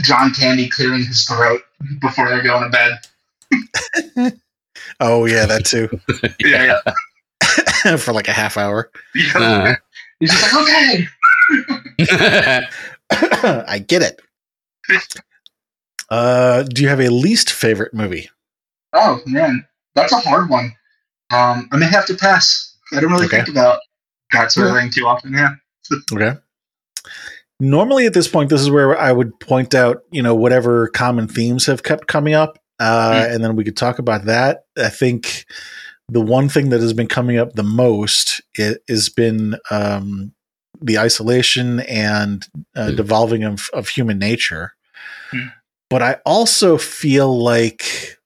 John Candy clearing his throat before they're going to bed. Oh, yeah, that too. Yeah, yeah. For like a half hour. Yeah. Uh. He's just like, okay. I get it. Uh, do you have a least favorite movie? Oh, man. That's a hard one. Um, I may have to pass. I don't really okay. think about that sort of thing too often. Yeah. Okay. Normally at this point, this is where I would point out, you know, whatever common themes have kept coming up. Uh, mm-hmm. And then we could talk about that. I think the one thing that has been coming up the most has been um, the isolation and uh, mm-hmm. devolving of, of human nature. Mm-hmm. But I also feel like,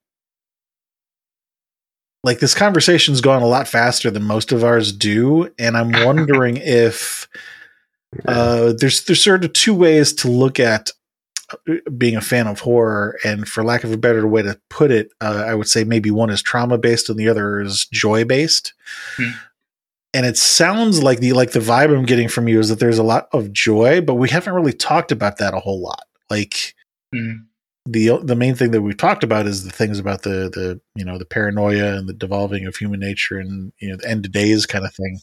like this conversation's gone a lot faster than most of ours do. And I'm wondering if... Uh, there's there's sort of two ways to look at being a fan of horror, and for lack of a better way to put it, uh, I would say maybe one is trauma based and the other is joy based. Hmm. And it sounds like the like the vibe I'm getting from you is that there's a lot of joy, but we haven't really talked about that a whole lot. Like hmm. the the main thing that we've talked about is the things about the the you know the paranoia and the devolving of human nature and you know the end of days kind of thing.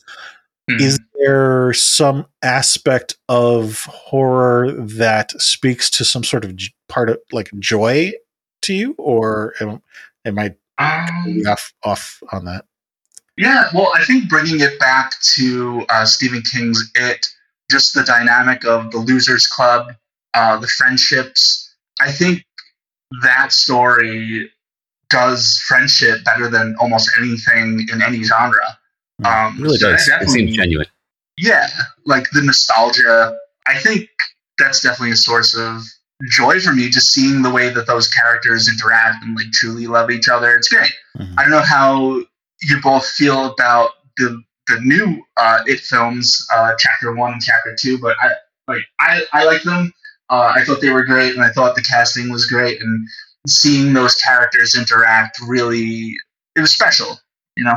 Is there some aspect of horror that speaks to some sort of j- part of like joy to you, or am, am I um, off, off on that? Yeah. Well, I think bringing it back to uh, Stephen King's It, just the dynamic of the losers club, uh, the friendships, I think that story does friendship better than almost anything in any genre. Um, it really so does. It seems genuine. Yeah, like the nostalgia. I think that's definitely a source of joy for me. Just seeing the way that those characters interact and like truly love each other. It's great. Mm-hmm. I don't know how you both feel about the the new uh, It films, uh, Chapter One and Chapter Two, but I like I I like them. Uh, I thought they were great, and I thought the casting was great, and seeing those characters interact really it was special. You know.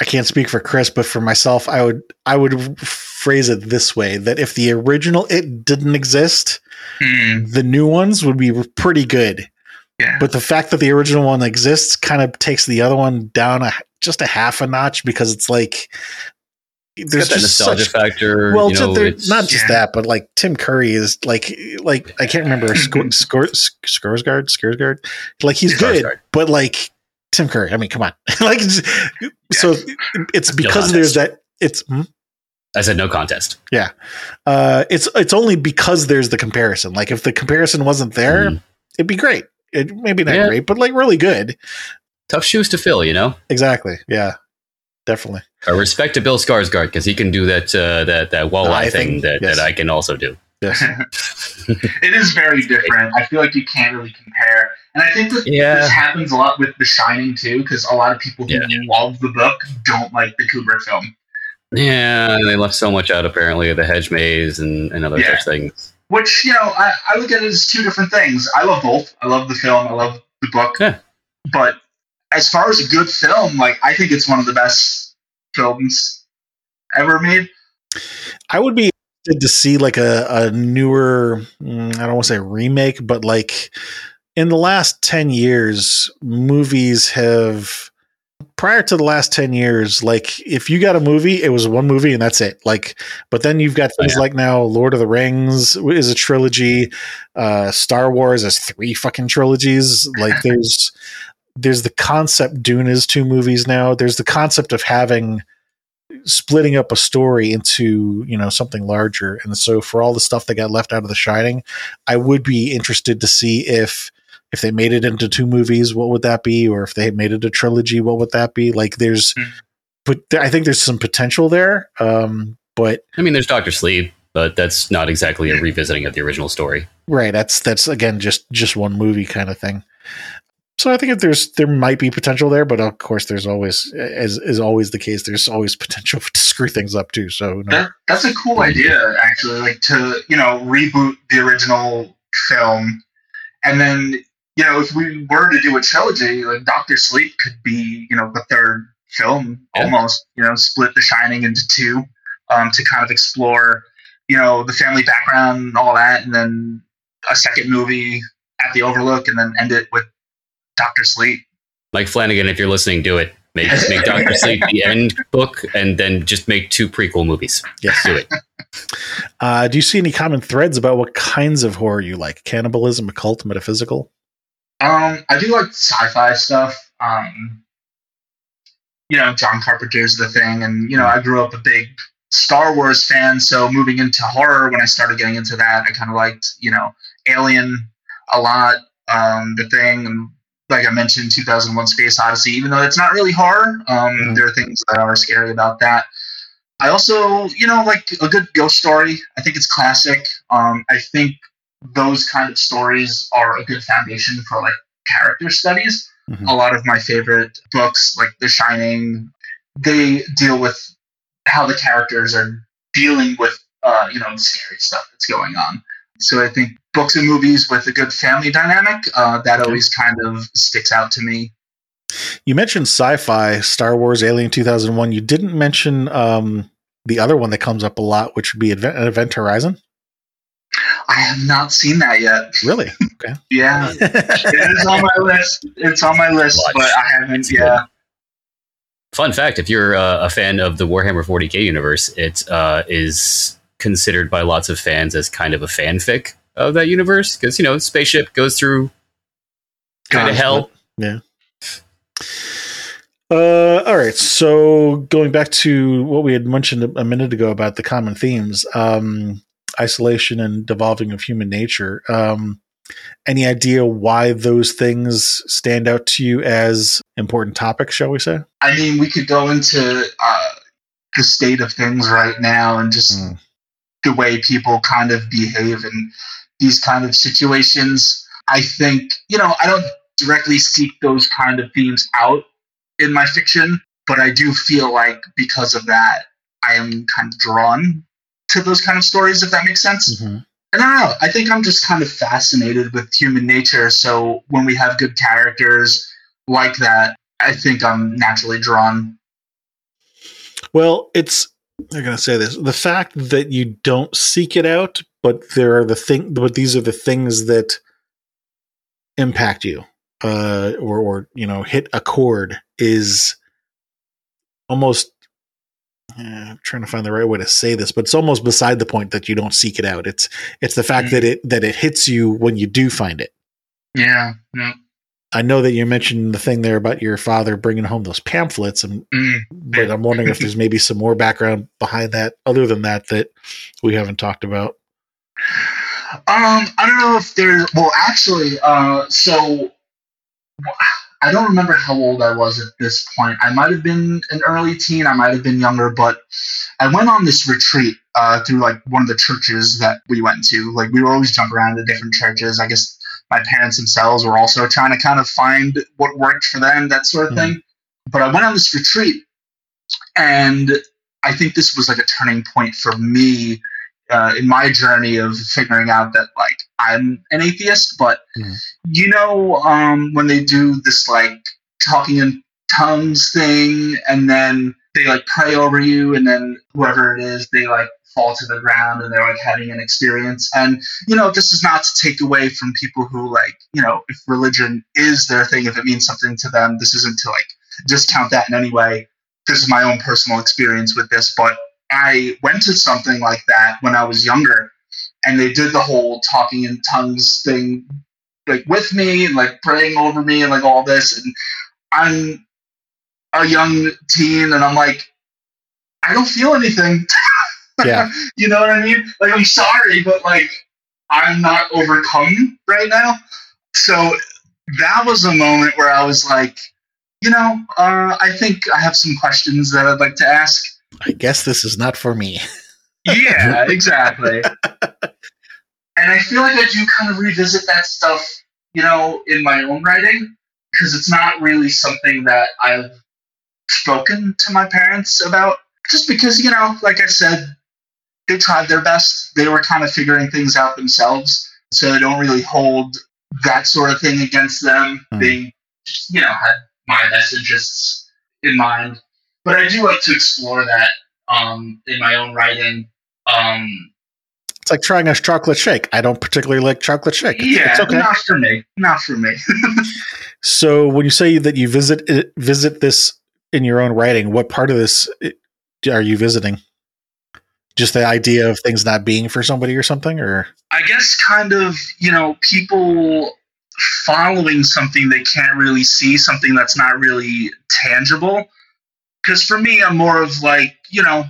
I can't speak for Chris, but for myself, I would I would phrase it this way: that if the original It didn't exist, mm. the new ones would be pretty good. Yeah. But the fact that the original one exists kind of takes the other one down a, just a half a notch because it's like it's there's got that just nostalgia such, factor. Well, you know, just, not just yeah. that, but like Tim Curry is like like I can't remember Skarsgård Skarsgård like he's Skarsgård. good, but like. Tim Curry. I mean, come on. like, yeah. so it's because no there's that. It's. Hmm? I said no contest. Yeah, uh, it's it's only because there's the comparison. Like, if the comparison wasn't there, mm. it'd be great. It maybe not yeah. great, but like really good. Tough shoes to fill, you know. Exactly. Yeah, definitely. I respect to Bill Skarsgård because he can do that uh, that that walleye thing, thing that, yes. that I can also do. Yes. It is very different. I feel like you can't really compare. And I think that yeah. this happens a lot with The Shining, too, because a lot of people who yeah. love the book don't like the Kubrick film. Yeah, they left so much out, apparently, of the hedge maze and, and other yeah. such things. Which, you know, I, I look at it as two different things. I love both. I love the film. I love the book. Yeah. But as far as a good film, like, I think it's one of the best films ever made. I would be interested to see, like, a, a newer, I don't want to say remake, but, like... In the last ten years, movies have, prior to the last ten years, like if you got a movie, it was one movie and that's it. Like, but then you've got things oh, yeah. like now Lord of the Rings is a trilogy. Uh, Star Wars is three fucking trilogies. Like there's, there's the concept Dune is two movies now. There's the concept of having splitting up a story into, you know, something larger. And so for all the stuff that got left out of The Shining, I would be interested to see if, If they made it into two movies, what would that be? Or if they made it a trilogy, what would that be? Like there's, mm. but th- I think there's some potential there. Um, but I mean, there's Doctor Sleep. but that's not exactly a revisiting of the original story. Right. That's, that's again, just, just one movie kind of thing. So I think if there's, there might be potential there, but of course there's always, as is always the case, there's always potential to screw things up too. So no. that, that's a cool idea, actually, like to, you know, reboot the original film. And then, you know, if we were to do a trilogy, like Doctor Sleep could be, you know, the third film yeah. almost, you know, split The Shining into two, um, to kind of explore, you know, the family background and all that. And then a second movie at the Overlook, and then end it with Doctor Sleep. Mike Flanagan, if you're listening, do it. Make, make Doctor Sleep the end book, and then just make two prequel movies. Yes, do it. Uh, do you see any common threads about what kinds of horror you like? Cannibalism, occult, metaphysical? Um, I do like sci-fi stuff. Um, you know, John Carpenter's The Thing, and you know, I grew up a big Star Wars fan, so moving into horror, when I started getting into that, I kind of liked, you know, Alien a lot, um, The Thing, and like I mentioned, two thousand one Space Odyssey, even though it's not really horror. Um, mm-hmm. There are things that are scary about that. I also, you know, like a good ghost story. I think it's classic. Um, I think those kind of stories are a good foundation for like character studies. Mm-hmm. A lot of my favorite books, like The Shining, they deal with how the characters are dealing with, uh, you know, the scary stuff that's going on. So I think books and movies with a good family dynamic, uh, that always kind of sticks out to me. You mentioned sci-fi, Star Wars, Alien, two thousand one. You didn't mention um, the other one that comes up a lot, which would be Event, Event Horizon. I have not seen that yet. Really? Okay. Yeah. It is on my list. It's on my list, Watch. But I haven't, it's yeah. Good. Fun fact, if you're uh, a fan of the Warhammer forty K universe, it uh, is considered by lots of fans as kind of a fanfic of that universe. Because, you know, spaceship goes through kind of hell. Yeah. Uh, all right. So going back to what we had mentioned a minute ago about the common themes, um, isolation and devolving of human nature. Um, any idea why those things stand out to you as important topics, shall we say? I mean, we could go into uh, the state of things right now and just mm. the way people kind of behave in these kind of situations. I think, you know, I don't directly seek those kind of themes out in my fiction, but I do feel like because of that, I am kind of drawn to those kind of stories, if that makes sense. Mm-hmm. I don't know. I think I'm just kind of fascinated with human nature. So when we have good characters like that, I think I'm naturally drawn. Well, it's, I'm going to say this, the fact that you don't seek it out, but there are the thing, but these are the things that impact you, uh, or, or, you know, hit a chord is almost, Yeah, I'm trying to find the right way to say this, but it's almost beside the point that you don't seek it out. It's it's the fact mm-hmm. that it that it hits you when you do find it. Yeah. yeah. I know that you mentioned the thing there about your father bringing home those pamphlets, and mm. but I'm wondering if there's maybe some more background behind that, other than that, that we haven't talked about. Um, I don't know if there's. Well, actually, uh, so I don't remember how old I was at this point. I might have been an early teen. I might have been younger, but I went on this retreat uh, through like one of the churches that we went to. Like we would always jump around to different churches. I guess my parents themselves were also trying to kind of find what worked for them, that sort of mm-hmm. thing. But I went on this retreat, and I think this was like a turning point for me uh, in my journey of figuring out that like I'm an atheist, but mm-hmm. you know, um, when they do this like talking in tongues thing, and then they like pray over you, and then whoever it is, they like fall to the ground, and they're like having an experience. And you know, this is not to take away from people who like, you know, if religion is their thing, if it means something to them, this isn't to like discount that in any way. This is my own personal experience with this, but I went to something like that when I was younger, and they did the whole talking in tongues thing, like with me and like praying over me and like all this. And I'm a young teen, and I'm like, I don't feel anything. Yeah. You know what I mean? Like, I'm sorry, but like, I'm not overcome right now. So that was a moment where I was like, you know, uh, I think I have some questions that I'd like to ask. I guess this is not for me. Yeah, exactly. And I feel like I do kind of revisit that stuff, you know, in my own writing, because it's not really something that I've spoken to my parents about, just because, you know, like I said, they tried their best. They were kind of figuring things out themselves, so I don't really hold that sort of thing against them. Mm. They just, you know, had my best interests in mind. But I do like to explore that um, in my own writing. Um, it's like trying a chocolate shake. I don't particularly like chocolate shake. It's, yeah, it's okay. Not for me. Not for me. So when you say that you visit visit this in your own writing, what part of this are you visiting? Just the idea of things not being for somebody or something, or I guess kind of, you know, people following something they can't really see, something that's not really tangible. Because for me, I'm more of like, you know,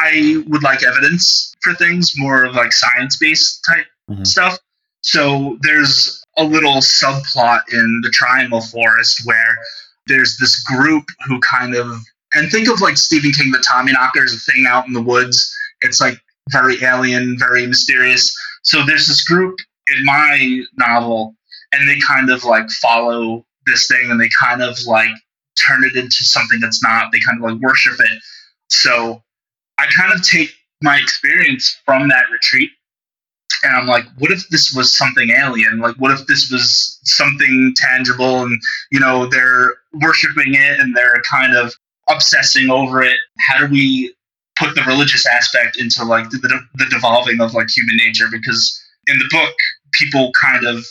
I would like evidence for things, more of like science-based type mm-hmm. stuff. So there's a little subplot in The Triangle Forest where there's this group who kind of, and think of like Stephen King, the Tommyknockers, a thing out in the woods. It's like very alien, very mysterious. So there's this group in my novel, and they kind of like follow this thing, and they kind of like turn it into something that's not. They kind of like worship it. So I kind of take my experience from that retreat, and I'm like, what if this was something alien? Like, what if this was something tangible, and, you know, they're worshiping it, and they're kind of obsessing over it. How do we put the religious aspect into like the, the, the devolving of like human nature? Because in the book, people kind of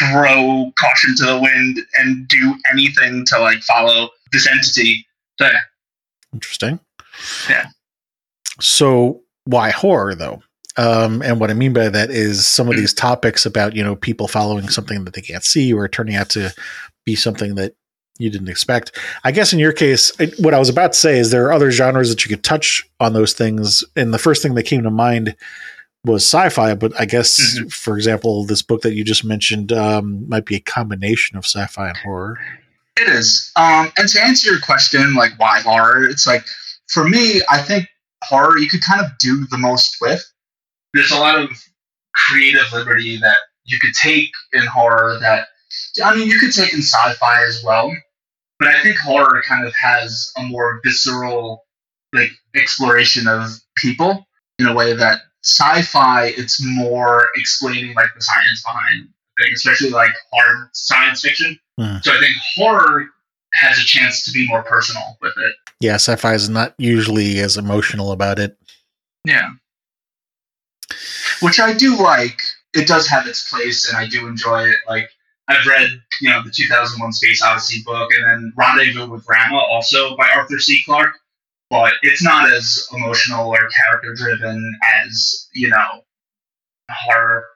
throw caution to the wind and do anything to like follow this entity. So, yeah. Interesting. Yeah. So why horror though? Um, and what I mean by that is some of these topics about, you know, people following something that they can't see or turning out to be something that you didn't expect. I guess in your case, it, what I was about to say is there are other genres that you could touch on those things. And the first thing that came to mind was sci-fi, but I guess, mm-hmm. for example, this book that you just mentioned um, might be a combination of sci-fi and horror. It is. Um, and to answer your question, like, why horror? It's like, for me, I think horror, you could kind of do the most with. There's a lot of creative liberty that you could take in horror that, I mean, you could take in sci-fi as well. But I think horror kind of has a more visceral, like, exploration of people in a way that sci-fi, it's more explaining, like, the science behind things, especially, like, hard science fiction. Mm. So I think horror has a chance to be more personal with it. Yeah, sci-fi is not usually as emotional about it. Yeah. Which I do like. It does have its place, and I do enjoy it. Like, I've read, you know, the two thousand one Space Odyssey book, and then Rendezvous with Rama, also by Arthur C. Clarke, but it's not as emotional or character-driven as, you know, horror.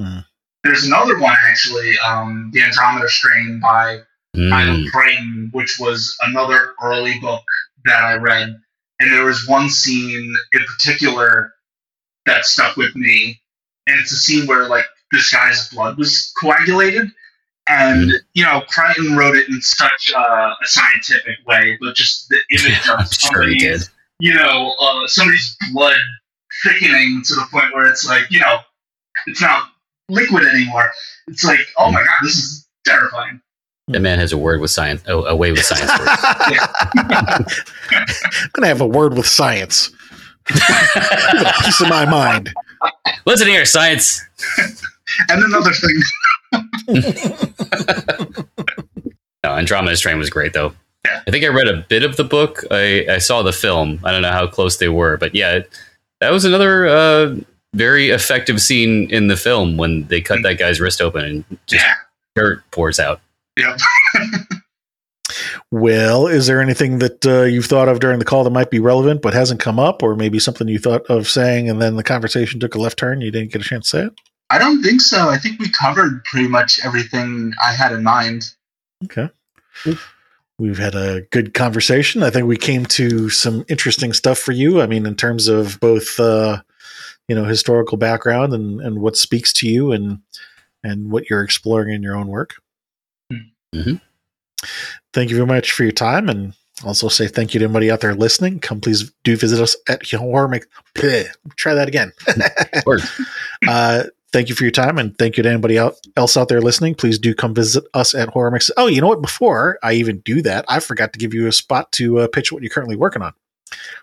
Mm. There's another one, actually, um, The Andromeda Strain by Michael Crichton, which was another early book that I read, and there was one scene in particular that stuck with me, and it's a scene where, like, this guy's blood was coagulated, and, you know, Crichton wrote it in such uh, a scientific way, but just the image of somebody, sure you know, uh, somebody's blood thickening to the point where it's like, you know, it's not liquid anymore. It's like, oh my God, this is terrifying. That man has a word with science, oh, a way with science. I'm going to have a word with science. A piece of my mind. Listen here, science. And another thing. No, Andromeda Strain was great, though. Yeah. I think I read a bit of the book. I, I saw the film. I don't know how close they were, but yeah, that was another uh, very effective scene in the film when they cut mm-hmm. that guy's wrist open and just yeah. dirt pours out. Yeah. Well, is there anything that uh, you've thought of during the call that might be relevant but hasn't come up, or maybe something you thought of saying and then the conversation took a left turn? You didn't get a chance to say it? I don't think so. I think we covered pretty much everything I had in mind. Okay. We've had a good conversation. I think we came to some interesting stuff for you. I mean, in terms of both, uh, you know, historical background and, and what speaks to you and, and what you're exploring in your own work. Mm-hmm. Thank you very much for your time, and Also say thank you to anybody out there listening. Come please do visit us at Horror Make. Bleh, try that again. uh, thank you for your time, and thank you to anybody out, else out there listening. Please do come visit us at Horror Mix. Oh, you know what? Before I even do that, I forgot to give you a spot to uh, pitch what you're currently working on.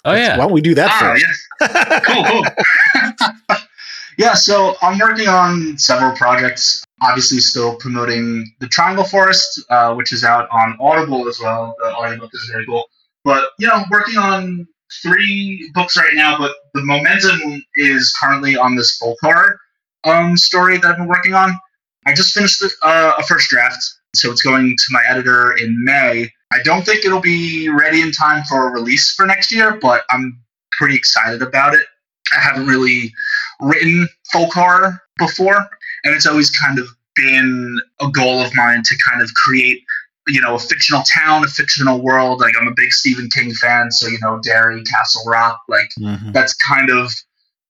Oh, Let's, yeah. Why don't we do that ah, first? Yes. cool, cool. Yeah, so I'm working on several projects. Obviously, still promoting The Triangle Forest, uh, which is out on Audible as well. The audiobook is very cool. But, you know, working on three books right now, but the momentum is currently on this folk horror um, story that I've been working on. I just finished uh, a first draft, so it's going to my editor in May. I don't think it'll be ready in time for a release for next year, but I'm pretty excited about it. I haven't really written folk horror before, and it's always kind of been a goal of mine to kind of create, you know, a fictional town, a fictional world. Like, I'm a big Stephen King fan, so, you know, Derry, Castle Rock, like, mm-hmm. that's kind of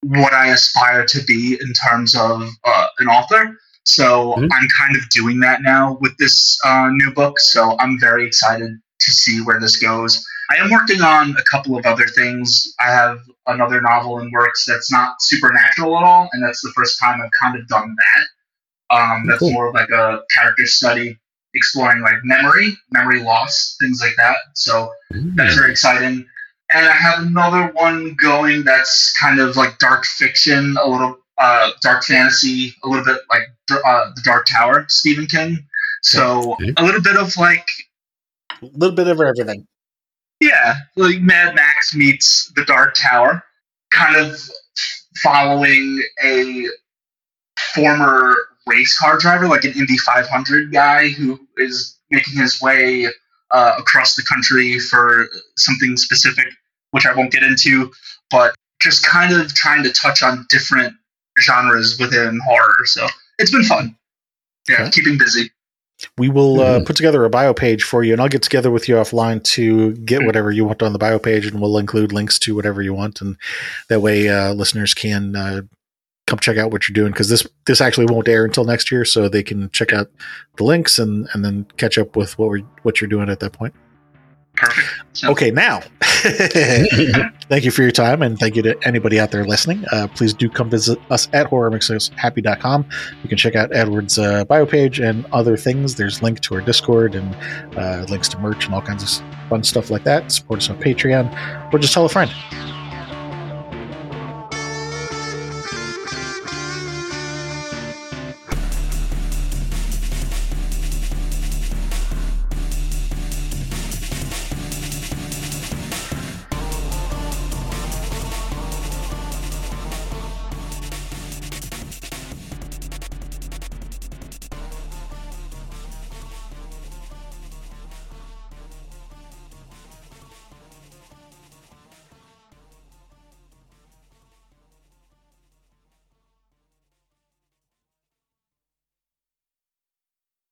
what I aspire to be in terms of uh, an author. So mm-hmm. I'm kind of doing that now with this uh, new book, so I'm very excited to see where this goes. I am working on a couple of other things. I have another novel in works that's not supernatural at all, and that's the first time I've kind of done that. Um, that's cool. More of like a character study, exploring like memory, memory loss, things like that. So mm. that's very exciting. And I have another one going that's kind of like dark fiction, a little uh, dark fantasy, a little bit like uh, The Dark Tower, Stephen King. So okay. a little bit of like... A little bit of everything. Yeah, like Mad Max meets The Dark Tower, kind of following a former race car driver, like an Indy five hundred guy who is making his way uh, across the country for something specific, which I won't get into, but just kind of trying to touch on different genres within horror. So it's been fun. Yeah, okay. Keeping busy. We will uh, put together a bio page for you, and I'll get together with you offline to get whatever you want on the bio page, and we'll include links to whatever you want. And that way uh, listeners can uh, come check out what you're doing, because this, this actually won't air until next year. So they can check out the links and, and then catch up with what, we're, what you're doing at that point. Perfect. Okay, now, thank you for your time, and thank you to anybody out there listening. Uh, please do come visit us at horror mixers happy dot com. You can check out Edward's uh, bio page and other things. There's link to our Discord and uh, links to merch and all kinds of fun stuff like that. Support us on Patreon, or just tell a friend.